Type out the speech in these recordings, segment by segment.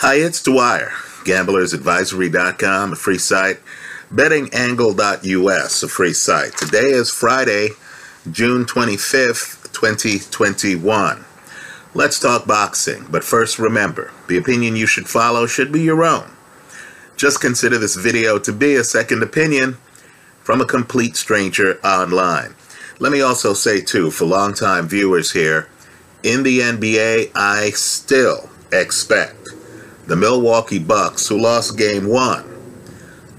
Hi, it's Dwyer, GamblersAdvisory.com, a free site, BettingAngle.us, a free site. Today is Friday, June 25th, 2021. Let's talk boxing, but first remember, the opinion you should follow should be your own. Just consider this video to be a second opinion from a complete stranger online. Let me also say, too, for longtime viewers here, in the NBA, I still expect the Milwaukee Bucks, who lost Game 1,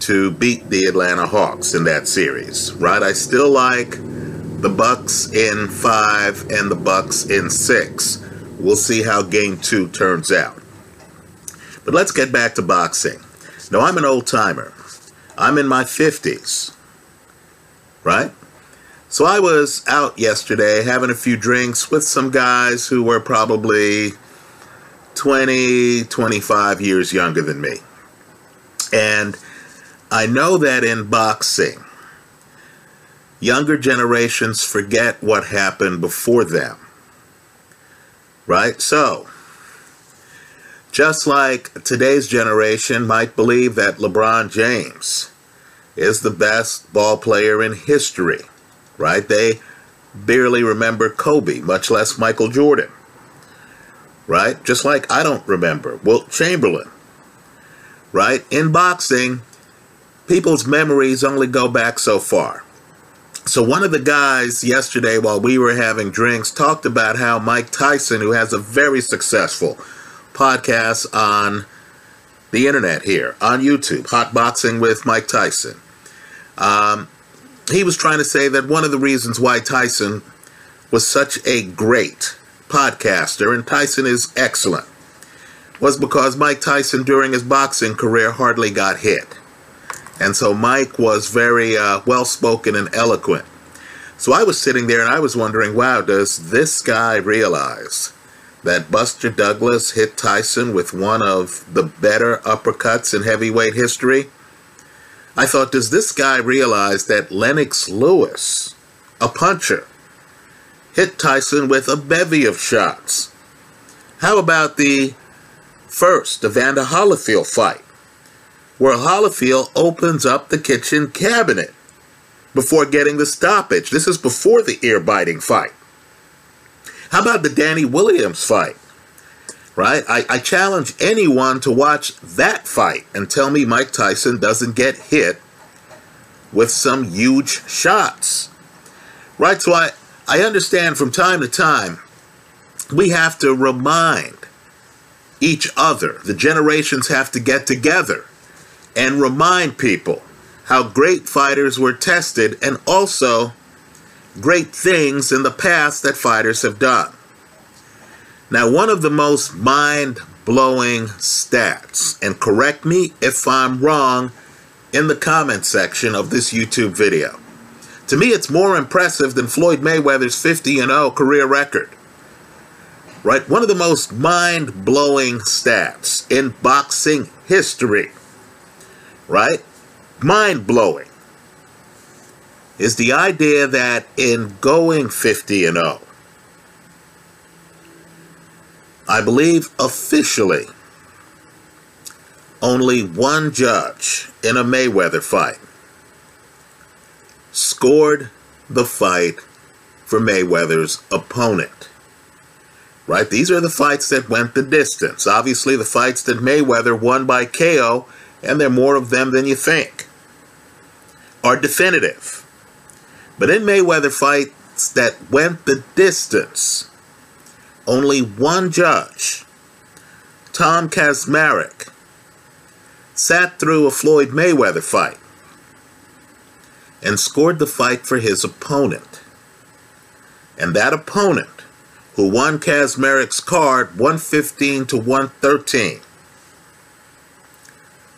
to beat the Atlanta Hawks in that series, right? I still like the Bucks in 5 and the Bucks in 6. We'll see how Game 2 turns out. But let's get back to boxing. Now, I'm an old-timer. I'm in my 50s, right? So I was out yesterday having a few drinks with some guys who were probably 20, 25 years younger than me. And I know that in boxing, younger generations forget what happened before them, right? So, just like today's generation might believe that LeBron James is the best ball player in history, right? They barely remember Kobe, much less Michael Jordan. Right? Just like I don't remember Wilt Chamberlain. Right? In boxing, people's memories only go back so far. So one of the guys yesterday while we were having drinks talked about how Mike Tyson, who has a very successful podcast on the internet here, on YouTube, Hot Boxing with Mike Tyson. He was trying to say that one of the reasons why Tyson was such a great podcaster, and Tyson is excellent, was because Mike Tyson during his boxing career hardly got hit. And so Mike was very well-spoken and eloquent. So I was sitting there and I was wondering, wow, does this guy realize that Buster Douglas hit Tyson with one of the better uppercuts in heavyweight history? I thought, does this guy realize that Lennox Lewis, a puncher, hit Tyson with a bevy of shots? How about the first Evander Holyfield fight, where Holyfield opens up the kitchen cabinet before getting the stoppage? This is before the ear-biting fight. How about the Danny Williams fight, right? I challenge anyone to watch that fight and tell me Mike Tyson doesn't get hit with some huge shots, right? So I understand from time to time, we have to remind each other. The generations have to get together and remind people how great fighters were tested and also great things in the past that fighters have done. Now, one of the most mind-blowing stats, and correct me if I'm wrong in the comment section of this YouTube video. To me, it's more impressive than Floyd Mayweather's 50-0 career record, right? One of the most mind-blowing stats in boxing history, right? Mind-blowing is the idea that in going 50-0, I believe officially only one judge in a Mayweather fight scored the fight for Mayweather's opponent, right? These are the fights that went the distance. Obviously, the fights that Mayweather won by KO, and there are more of them than you think, are definitive. But in Mayweather fights that went the distance, only one judge, Tom Kaczmarek, sat through a Floyd Mayweather fight and scored the fight for his opponent. And that opponent, who won Kaczmarek's card 115 to 113,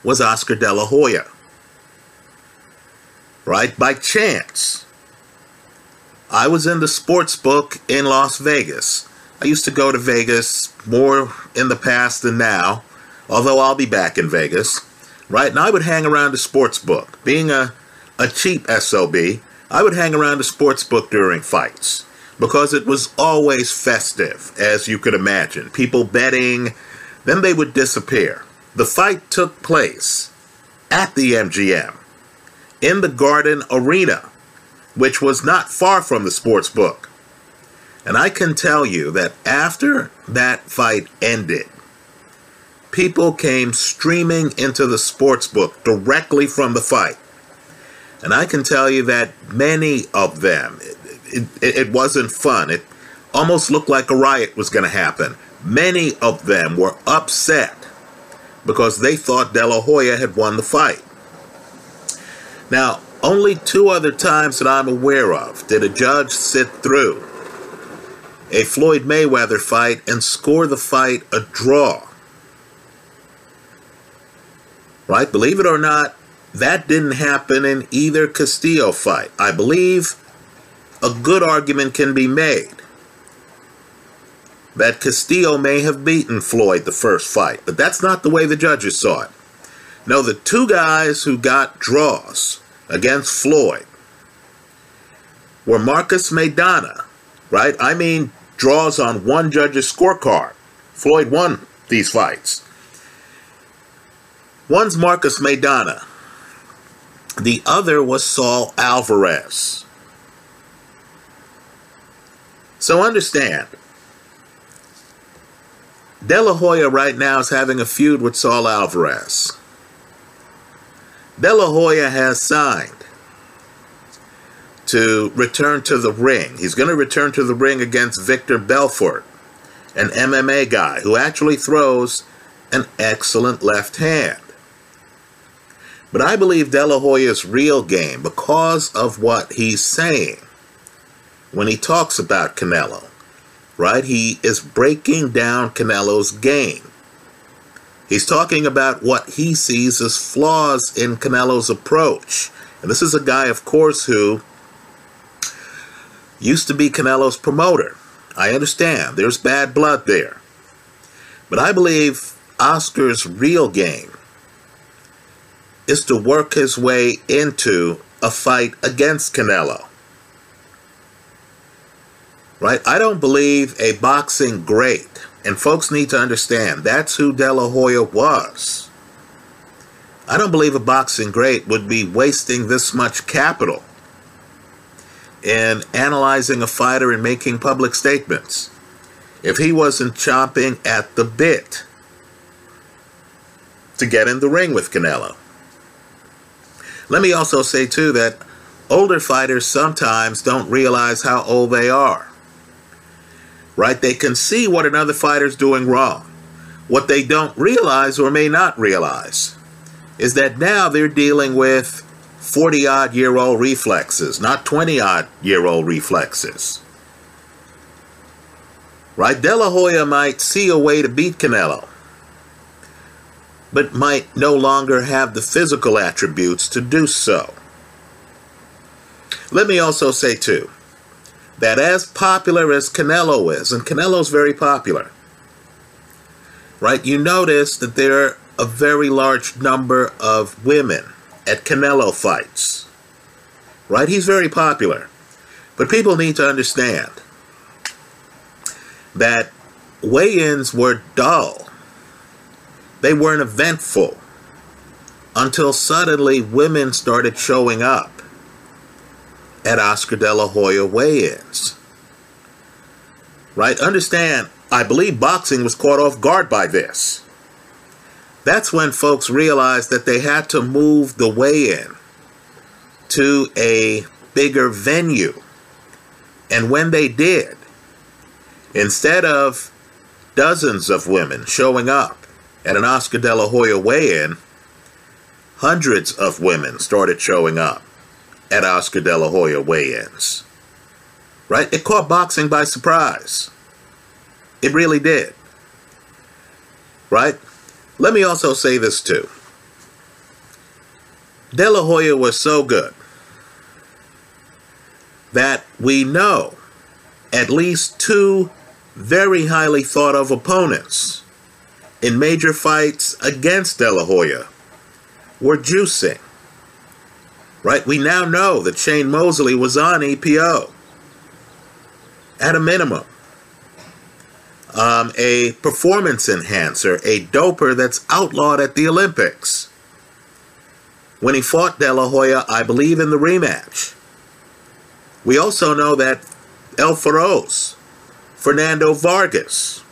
was Oscar De La Hoya. Right? By chance, I was in the sports book in Las Vegas. I used to go to Vegas more in the past than now, although I'll be back in Vegas. Right? And I would hang around the sports book. Being a cheap SOB, I would hang around the sports book during fights because it was always festive, as you could imagine. People betting, Then they would disappear. The fight took place at the MGM in the Garden Arena, which was not far from the sports book. And I can tell you that after that fight ended, people came streaming into the sports book directly from the fight. And I can tell you that many of them, it wasn't fun. It almost looked like a riot was going to happen. Many of them were upset because they thought De La Hoya had won the fight. Now, only two other times that I'm aware of did a judge sit through a Floyd Mayweather fight and score the fight a draw. Right? Believe it or not, that didn't happen in either Castillo fight. I believe a good argument can be made that Castillo may have beaten Floyd the first fight, but that's not the way the judges saw it. No, the two guys who got draws against Floyd were Marcus Maidana, right? I mean, draws on one judge's scorecard. Floyd won these fights. One's Marcus Maidana. The other was Saul Alvarez. So understand, De La Hoya right now is having a feud with Saul Alvarez. De La Hoya has signed to return to the ring. He's going to return to the ring against Victor Belfort, an MMA guy who actually throws an excellent left hand. But I believe De La Hoya's real game, because of what he's saying when he talks about Canelo, right? He is breaking down Canelo's game. He's talking about what he sees as flaws in Canelo's approach. And this is a guy, of course, who used to be Canelo's promoter. I understand. There's bad blood there. But I believe Oscar's real game is to work his way into a fight against Canelo. Right? I don't believe a boxing great, and folks need to understand, that's who De La Hoya was. I don't believe a boxing great would be wasting this much capital in analyzing a fighter and making public statements if he wasn't chomping at the bit to get in the ring with Canelo. Let me also say, too, that older fighters sometimes don't realize how old they are, right? They can see what another fighter's doing wrong. What they don't realize or may not realize is that now they're dealing with 40-odd-year-old reflexes, not 20-odd-year-old reflexes, right? De La Hoya might see a way to beat Canelo, but might no longer have the physical attributes to do so. Let me also say, too, that as popular as Canelo is, and Canelo's very popular, right? You notice that there are a very large number of women at Canelo fights, right? He's very popular. But people need to understand that weigh-ins were dull. They weren't eventful until suddenly women started showing up at Oscar De La Hoya weigh-ins. Right? Understand, I believe boxing was caught off guard by this. That's when folks realized that they had to move the weigh-in to a bigger venue. And when they did, instead of dozens of women showing up at an Oscar De La Hoya weigh-in, hundreds of women started showing up at Oscar De La Hoya weigh-ins. Right? It caught boxing by surprise. It really did. Right? Let me also say this too. De La Hoya was so good that we know at least two very highly thought of opponents in major fights against De La Hoya were juicing, right? We now know that Shane Mosley was on EPO at a minimum. a performance enhancer, a doper that's outlawed at the Olympics. When he fought De La Hoya, I believe, in the rematch. We also know that El Feroz, Fernando Vargas,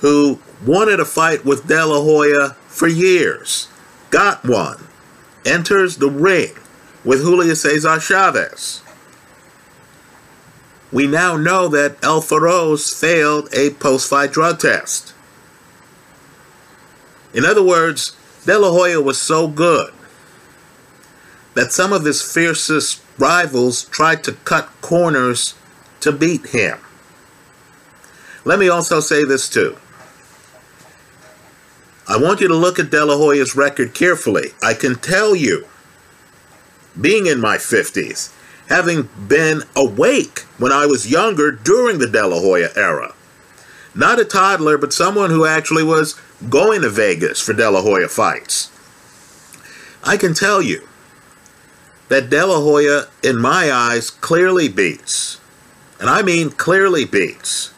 who wanted a fight with De La Hoya for years, got one, enters the ring with Julio Cesar Chavez. We now know that El Feroz failed a post-fight drug test. In other words, De La Hoya was so good that some of his fiercest rivals tried to cut corners to beat him. Let me also say this too. I want you to look at De La Hoya's record carefully. I can tell you, being in my 50s, having been awake when I was younger during the De La Hoya era. Not a toddler, but someone who actually was going to Vegas for De La Hoya fights. I can tell you that De La Hoya, in my eyes, clearly beats, and I mean clearly beats,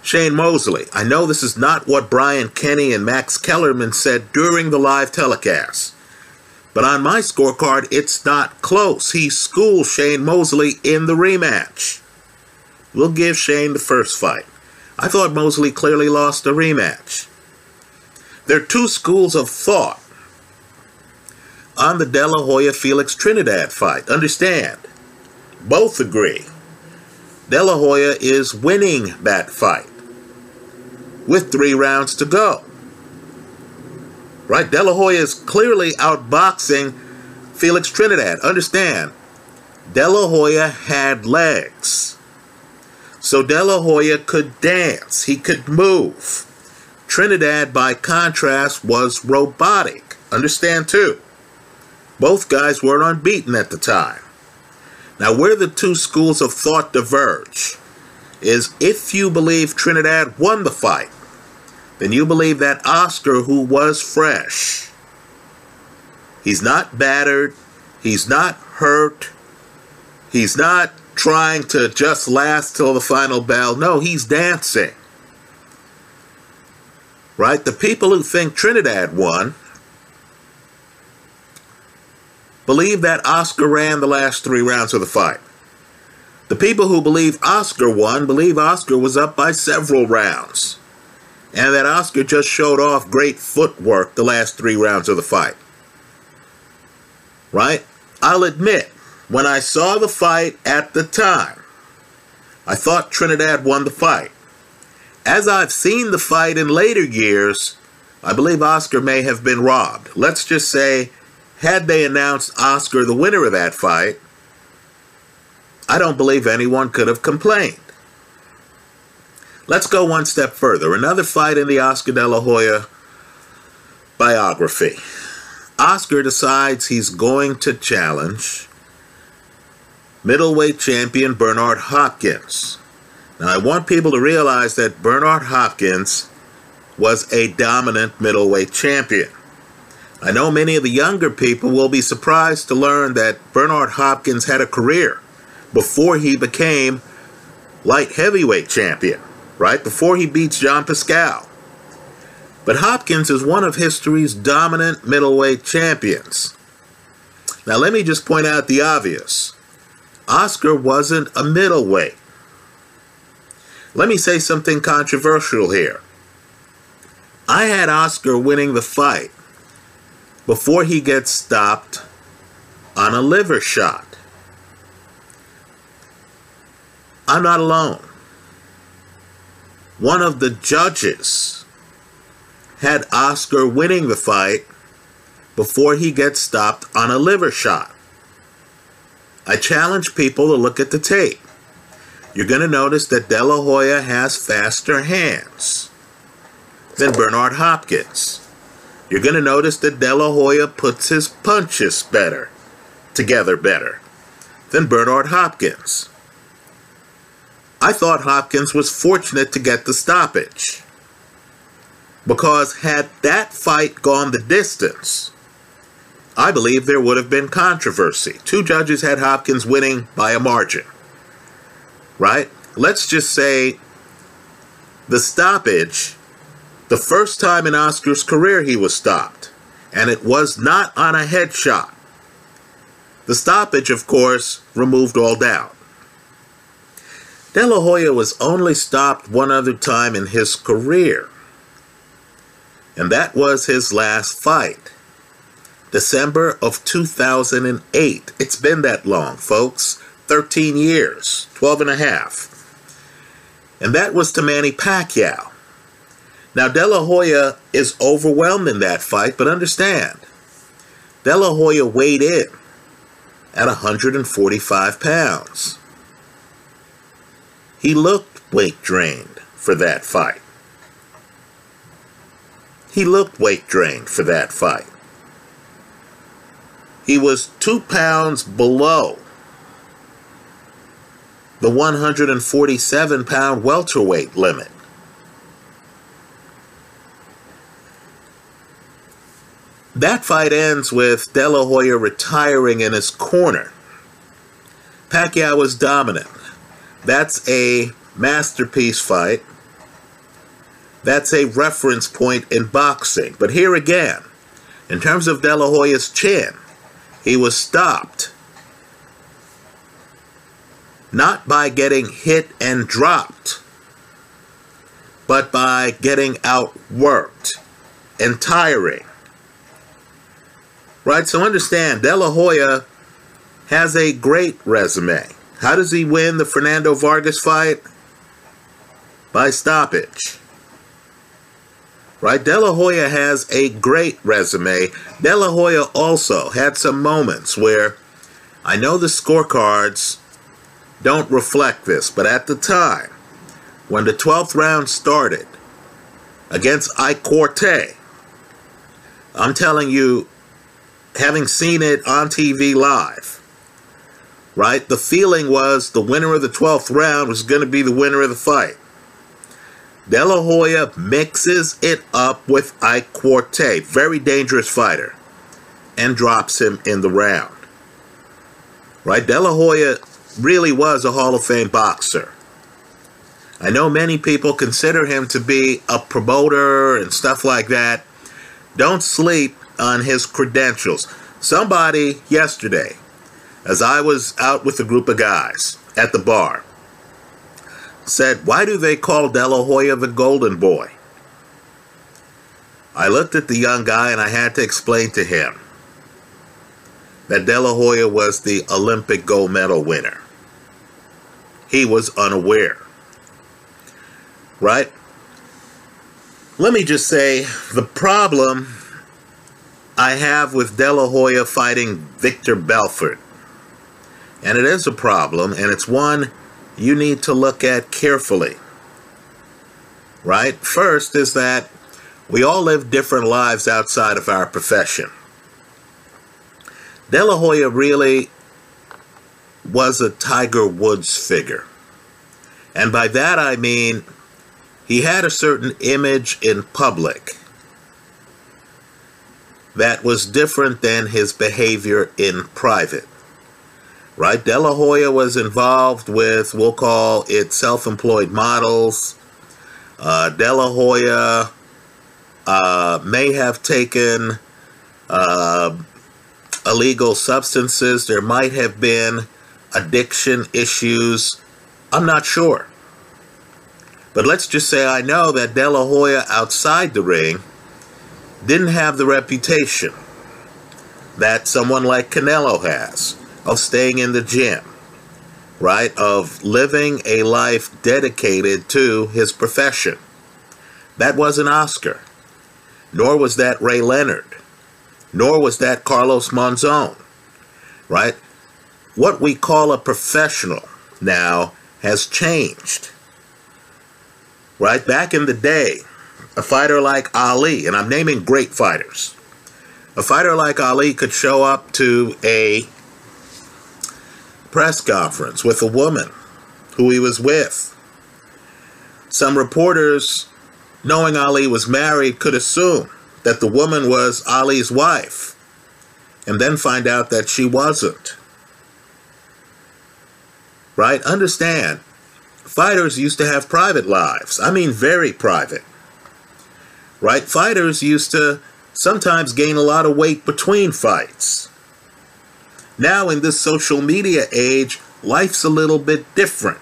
Shane Mosley. I know this is not what Brian Kenny and Max Kellerman said during the live telecast, but on my scorecard, it's not close. He schooled Shane Mosley in the rematch. We'll give Shane the first fight. I thought Mosley clearly lost the rematch. There are two schools of thought on the De La Hoya Felix Trinidad fight. Understand, both agree De La Hoya is winning that fight with 3 rounds to go. Right, De La Hoya is clearly outboxing Felix Trinidad. Understand, De La Hoya had legs. So De La Hoya could dance. He could move. Trinidad, by contrast, was robotic. Understand, too. Both guys weren't unbeaten at the time. Now, where the two schools of thought diverge is if you believe Trinidad won the fight, then you believe that Oscar, who was fresh, he's not battered, he's not hurt, he's not trying to just last till the final bell. No, he's dancing. Right? The people who think Trinidad won believe that Oscar ran the last 3 rounds of the fight. The people who believe Oscar won believe Oscar was up by several rounds, and that Oscar just showed off great footwork the last 3 rounds of the fight. Right? I'll admit, when I saw the fight at the time, I thought Trinidad won the fight. As I've seen the fight in later years, I believe Oscar may have been robbed. Let's just say, had they announced Oscar the winner of that fight, I don't believe anyone could have complained. Let's go one step further. Another fight in the Oscar De La Hoya biography. Oscar decides he's going to challenge middleweight champion Bernard Hopkins. Now, I want people to realize that Bernard Hopkins was a dominant middleweight champion. I know many of the younger people will be surprised to learn that Bernard Hopkins had a career before he became light heavyweight champion. Right, before he beats John Pascal. But Hopkins is one of history's dominant middleweight champions. Now, let me just point out the obvious. Oscar wasn't a middleweight. Let me say something controversial here. I had Oscar winning the fight before he gets stopped on a liver shot. I'm not alone. One of the judges had Oscar winning the fight before he gets stopped on a liver shot. I challenge people to look at the tape. You're going to notice that De La Hoya has faster hands than Bernard Hopkins. You're going to notice that De La Hoya puts his punches better, together better, than Bernard Hopkins. I thought Hopkins was fortunate to get the stoppage, because had that fight gone the distance, I believe there would have been controversy. 2 judges had Hopkins winning by a margin, right? Let's just say the stoppage, the first time in Oscar's career he was stopped, and it was not on a headshot. The stoppage, of course, removed all doubt. De La Hoya was only stopped one other time in his career, and that was his last fight, December of 2008. It's been that long, folks, 13 years, 12 and a half. And that was to Manny Pacquiao. Now, De La Hoya is overwhelmed in that fight, but understand, De La Hoya weighed in at 145 pounds. He looked weight drained for that fight. He looked weight drained for that fight. He was 2 pounds below the 147-pound welterweight limit. That fight ends with De La Hoya retiring in his corner. Pacquiao was dominant. That's a masterpiece fight. That's a reference point in boxing. But here again, in terms of De La Hoya's chin, he was stopped not by getting hit and dropped, but by getting outworked and tiring. Right, so understand, De La Hoya has a great resume. How does he win the Fernando Vargas fight? By stoppage. Right, De La Hoya has a great resume. De La Hoya also had some moments where, I know the scorecards don't reflect this, but at the time, when the 12th round started against Ike Quartey, I'm telling you, having seen it on TV live, right? The feeling was the winner of the 12th round was going to be the winner of the fight. De La Hoya mixes it up with Ike Quartey, very dangerous fighter, and drops him in the round. Right? De La Hoya really was a Hall of Fame boxer. I know many people consider him to be a promoter and stuff like that. Don't sleep on his credentials. Somebody yesterday, as I was out with a group of guys at the bar, said, why do they call De La Hoya the Golden Boy? I looked at the young guy and I had to explain to him that De La Hoya was the Olympic gold medal winner. He was unaware. Right? Let me just say, the problem I have with De La Hoya fighting Victor Belfort, and it is a problem, and it's one you need to look at carefully, right? First is that we all live different lives outside of our profession. De La Hoya really was a Tiger Woods figure, and by that I mean he had a certain image in public that was different than his behavior in private, right? De La Hoya was involved with, we'll call it, self-employed models. De La Hoya may have taken illegal substances. There might have been addiction issues. I'm not sure. But let's just say I know that De La Hoya outside the ring didn't have the reputation that someone like Canelo has of staying in the gym, right? Of living a life dedicated to his profession. That wasn't Oscar, nor was that Ray Leonard, nor was that Carlos Monzon, right? What we call a professional now has changed, right? Back in the day, a fighter like Ali, and I'm naming great fighters, a fighter like Ali could show up to a press conference with a woman who he was with. Some reporters, knowing Ali was married, could assume that the woman was Ali's wife, and then find out that she wasn't. Right? Understand, Fighters used to have private lives. I mean, very private, right? Fighters used to sometimes gain a lot of weight between fights. Now, in this social media age, life's a little bit different,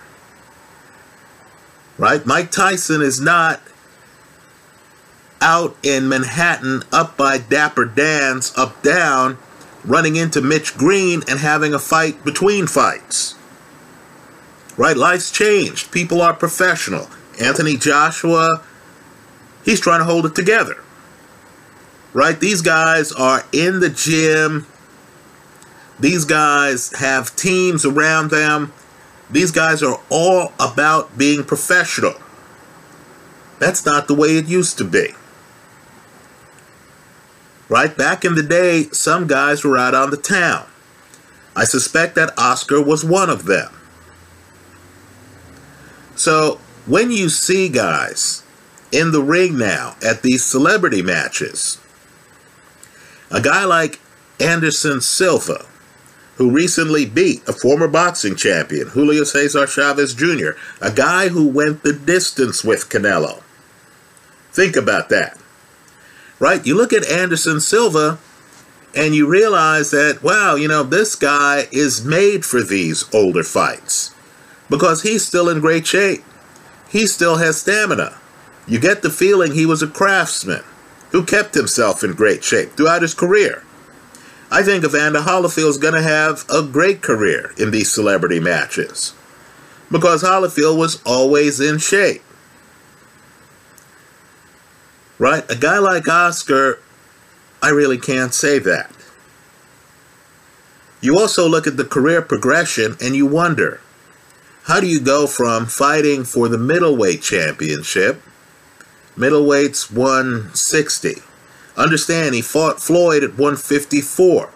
right? Mike Tyson is not out in Manhattan, up by Dapper Dan's, up down, running into Mitch Green and having a fight between fights. Right? Life's changed. People are professional. Anthony Joshua, he's trying to hold it together. Right? These guys are in the gym. These guys have teams around them. These guys are all about being professional. That's not the way it used to be. Right? Back in the day, some guys were out on the town. I suspect that Oscar was one of them. So when you see guys in the ring now at these celebrity matches, a guy like Anderson Silva, who recently beat a former boxing champion, Julio Cesar Chavez Jr., a guy who went the distance with Canelo. Think about that, right? You look at Anderson Silva and you realize that, wow, you know, this guy is made for these older fights. Because he's still in great shape. He still has stamina. You get the feeling he was a craftsman who kept himself in great shape throughout his career. I think Evander Holyfield's going to have a great career in these celebrity matches. Because Holyfield was always in shape. Right? A guy like Oscar, I really can't say that. You also look at the career progression and you wonder, how do you go from fighting for the middleweight championship? Middleweight's 160. Understand, he fought Floyd at 154.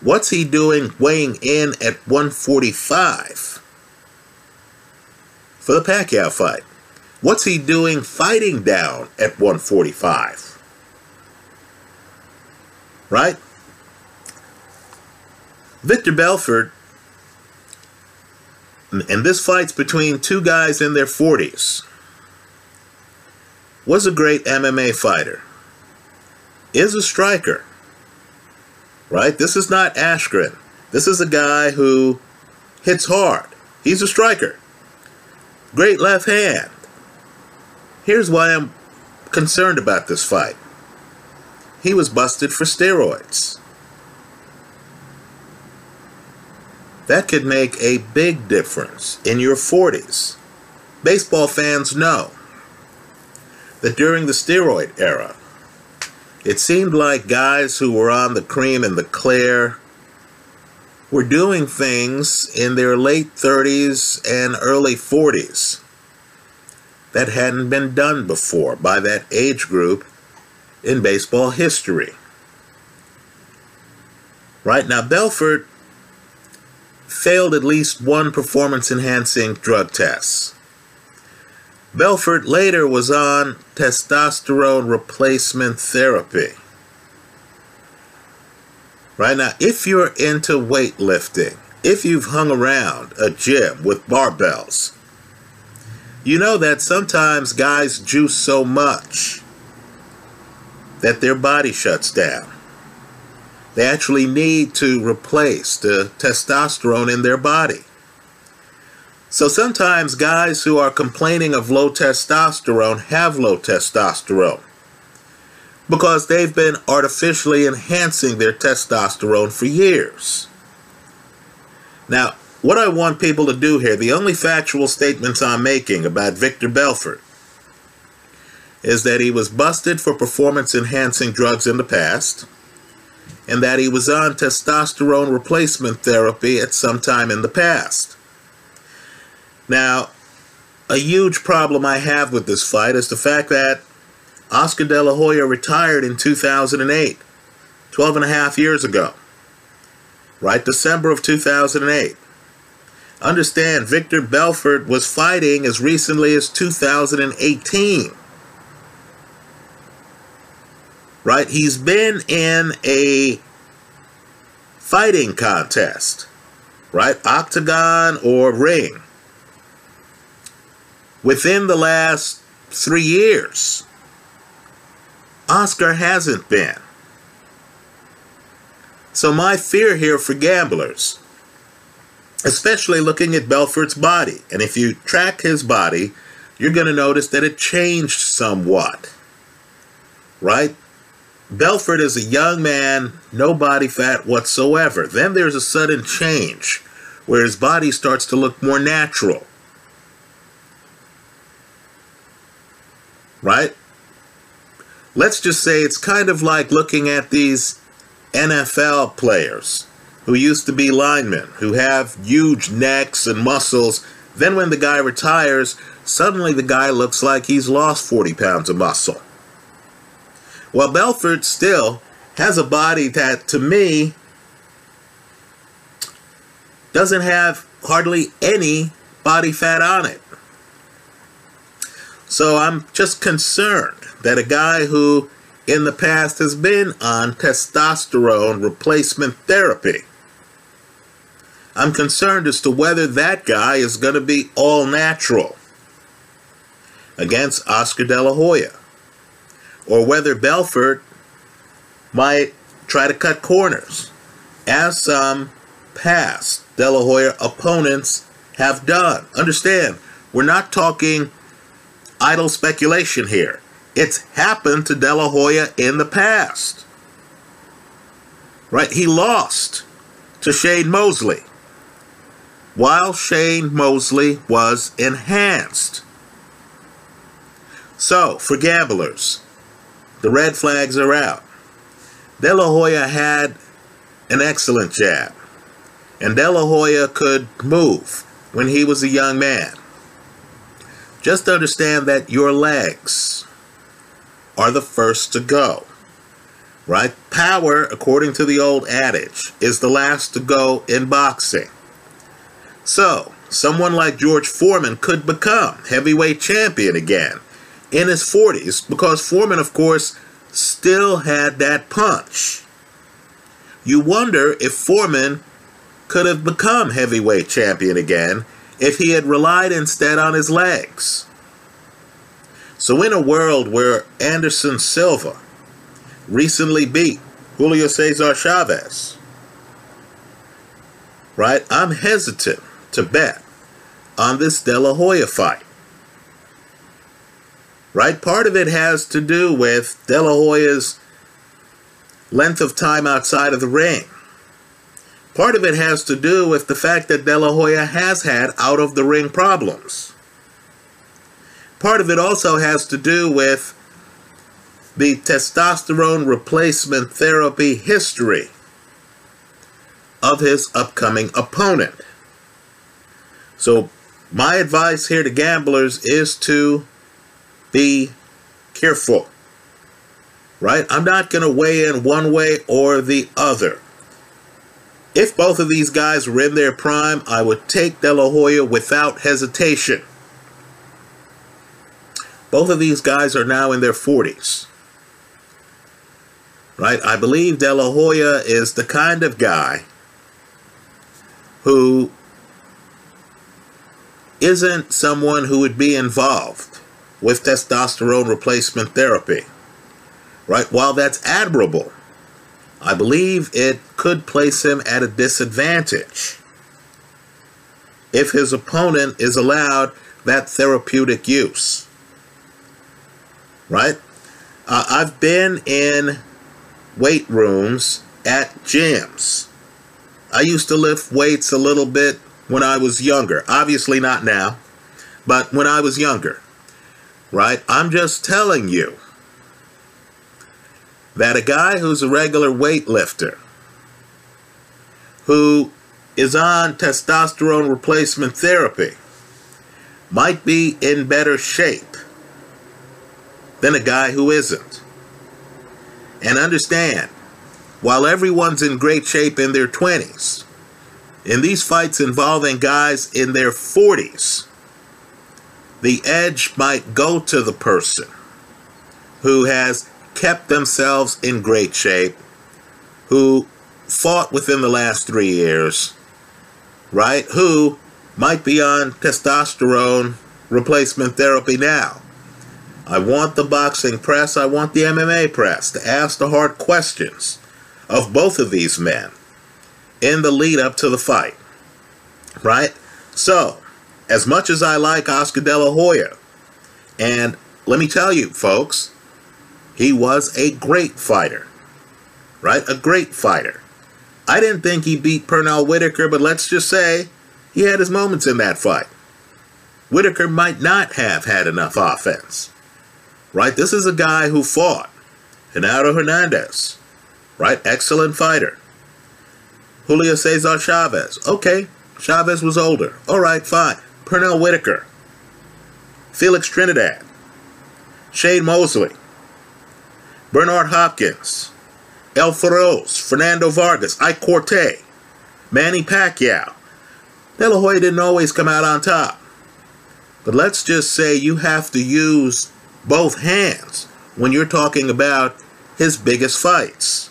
What's he doing weighing in at 145 for the Pacquiao fight? What's he doing fighting down at 145? Right? Victor Belfort. And this fight's between two guys in their 40s. Was a great MMA fighter. Is a striker. Right? This is not Askren. This is a guy who hits hard. He's a striker. Great left hand. Here's why I'm concerned about this fight. He was busted for steroids. That could make a big difference in your 40s. Baseball fans know that during the steroid era, it seemed like guys who were on the cream and the clear were doing things in their late 30s and early 40s that hadn't been done before by that age group in baseball history. Right now, Belfort failed at least one performance-enhancing drug test. Belfort later was on testosterone replacement therapy. Right now, if you're into weightlifting, if you've hung around a gym with barbells, you know that sometimes guys juice so much that their body shuts down. They actually need to replace the testosterone in their body. So sometimes guys who are complaining of low testosterone have low testosterone because they've been artificially enhancing their testosterone for years. Now, what I want people to do here, the only factual statements I'm making about Victor Belfort, is that he was busted for performance-enhancing drugs in the past, and that he was on testosterone replacement therapy at some time in the past. Now, a huge problem I have with this fight is the fact that Oscar De La Hoya retired in 2008, 12 and a half years ago, right? December of 2008. Understand, Victor Belfort was fighting as recently as 2018. Right? He's been in a fighting contest, right? Octagon or ring within the last 3 years. Oscar hasn't been. So my fear here for gamblers, especially looking at Belfort's body, and if you track his body, you're going to notice that it changed somewhat, right? Belfort is a young man, no body fat whatsoever. Then there's a sudden change where his body starts to look more natural, right? Let's just say it's kind of like looking at these NFL players who used to be linemen, who have huge necks and muscles. Then when the guy retires, suddenly the guy looks like he's lost 40 pounds of muscle. Well, Belfort still has a body that, to me, doesn't have hardly any body fat on it. So I'm just concerned that a guy who in the past has been on testosterone replacement therapy, I'm concerned as to whether that guy is going to be all natural against Oscar De La Hoya, or whether Belfort might try to cut corners, as some past De La Hoya opponents have done. Understand, we're not talking idle speculation here. It's happened to De La Hoya in the past, right? He lost to Shane Mosley while Shane Mosley was enhanced. So, for gamblers, the red flags are out. De La Hoya had an excellent jab, and De La Hoya could move when he was a young man. Just understand that your legs are the first to go, right? Power, according to the old adage, is the last to go in boxing. So, someone like George Foreman could become heavyweight champion again in his 40s, because Foreman, of course, still had that punch. You wonder if Foreman could have become heavyweight champion again if he had relied instead on his legs. So in a world where Anderson Silva recently beat Julio Cesar Chavez, right, I'm hesitant to bet on this De La Hoya fight. Right? Part of it has to do with De La Hoya's length of time outside of the ring. Part of it has to do with the fact that De La Hoya has had out-of-the-ring problems. Part of it also has to do with the testosterone replacement therapy history of his upcoming opponent. So my advice here to gamblers is to be careful, right? I'm not going to weigh in one way or the other. If both of these guys were in their prime, I would take De La Hoya without hesitation. Both of these guys are now in their 40s, right? I believe De La Hoya is the kind of guy who isn't someone who would be involved with testosterone replacement therapy, right? While that's admirable, I believe it could place him at a disadvantage if his opponent is allowed that therapeutic use, right? I've been in weight rooms at gyms. I used to lift weights a little bit when I was younger. Obviously not now, but when I was younger. Right? I'm just telling you that a guy who's a regular weightlifter, who is on testosterone replacement therapy, might be in better shape than a guy who isn't. And understand, while everyone's in great shape in their 20s, in these fights involving guys in their 40s, the edge might go to the person who has kept themselves in great shape, who fought within the last 3 years, right? Who might be on testosterone replacement therapy now. I want the boxing press, I want the MMA press to ask the hard questions of both of these men in the lead up to the fight, right? So, as much as I like Oscar De La Hoya, and let me tell you, folks, he was a great fighter, right? A great fighter. I didn't think he beat Pernell Whitaker, but let's just say he had his moments in that fight. Whitaker might not have had enough offense, right? This is a guy who fought Renato Hernandez, right? Excellent fighter. Julio Cesar Chavez. Okay, Chavez was older. All right, fine. Pernell Whitaker. Felix Trinidad. Shane Mosley. Bernard Hopkins. El Feroz. Fernando Vargas. Ike Quartey. Manny Pacquiao. De La Hoya didn't always come out on top. But let's just say you have to use both hands when you're talking about his biggest fights,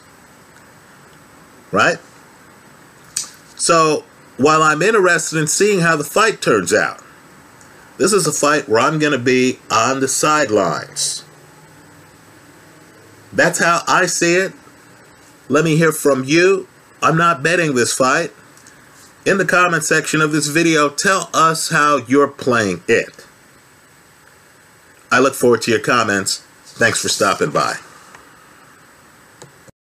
right? So, while I'm interested in seeing how the fight turns out, this is a fight where I'm going to be on the sidelines. That's how I see it. Let me hear from you. I'm not betting this fight. In the comment section of this video, tell us how you're playing it. I look forward to your comments. Thanks for stopping by.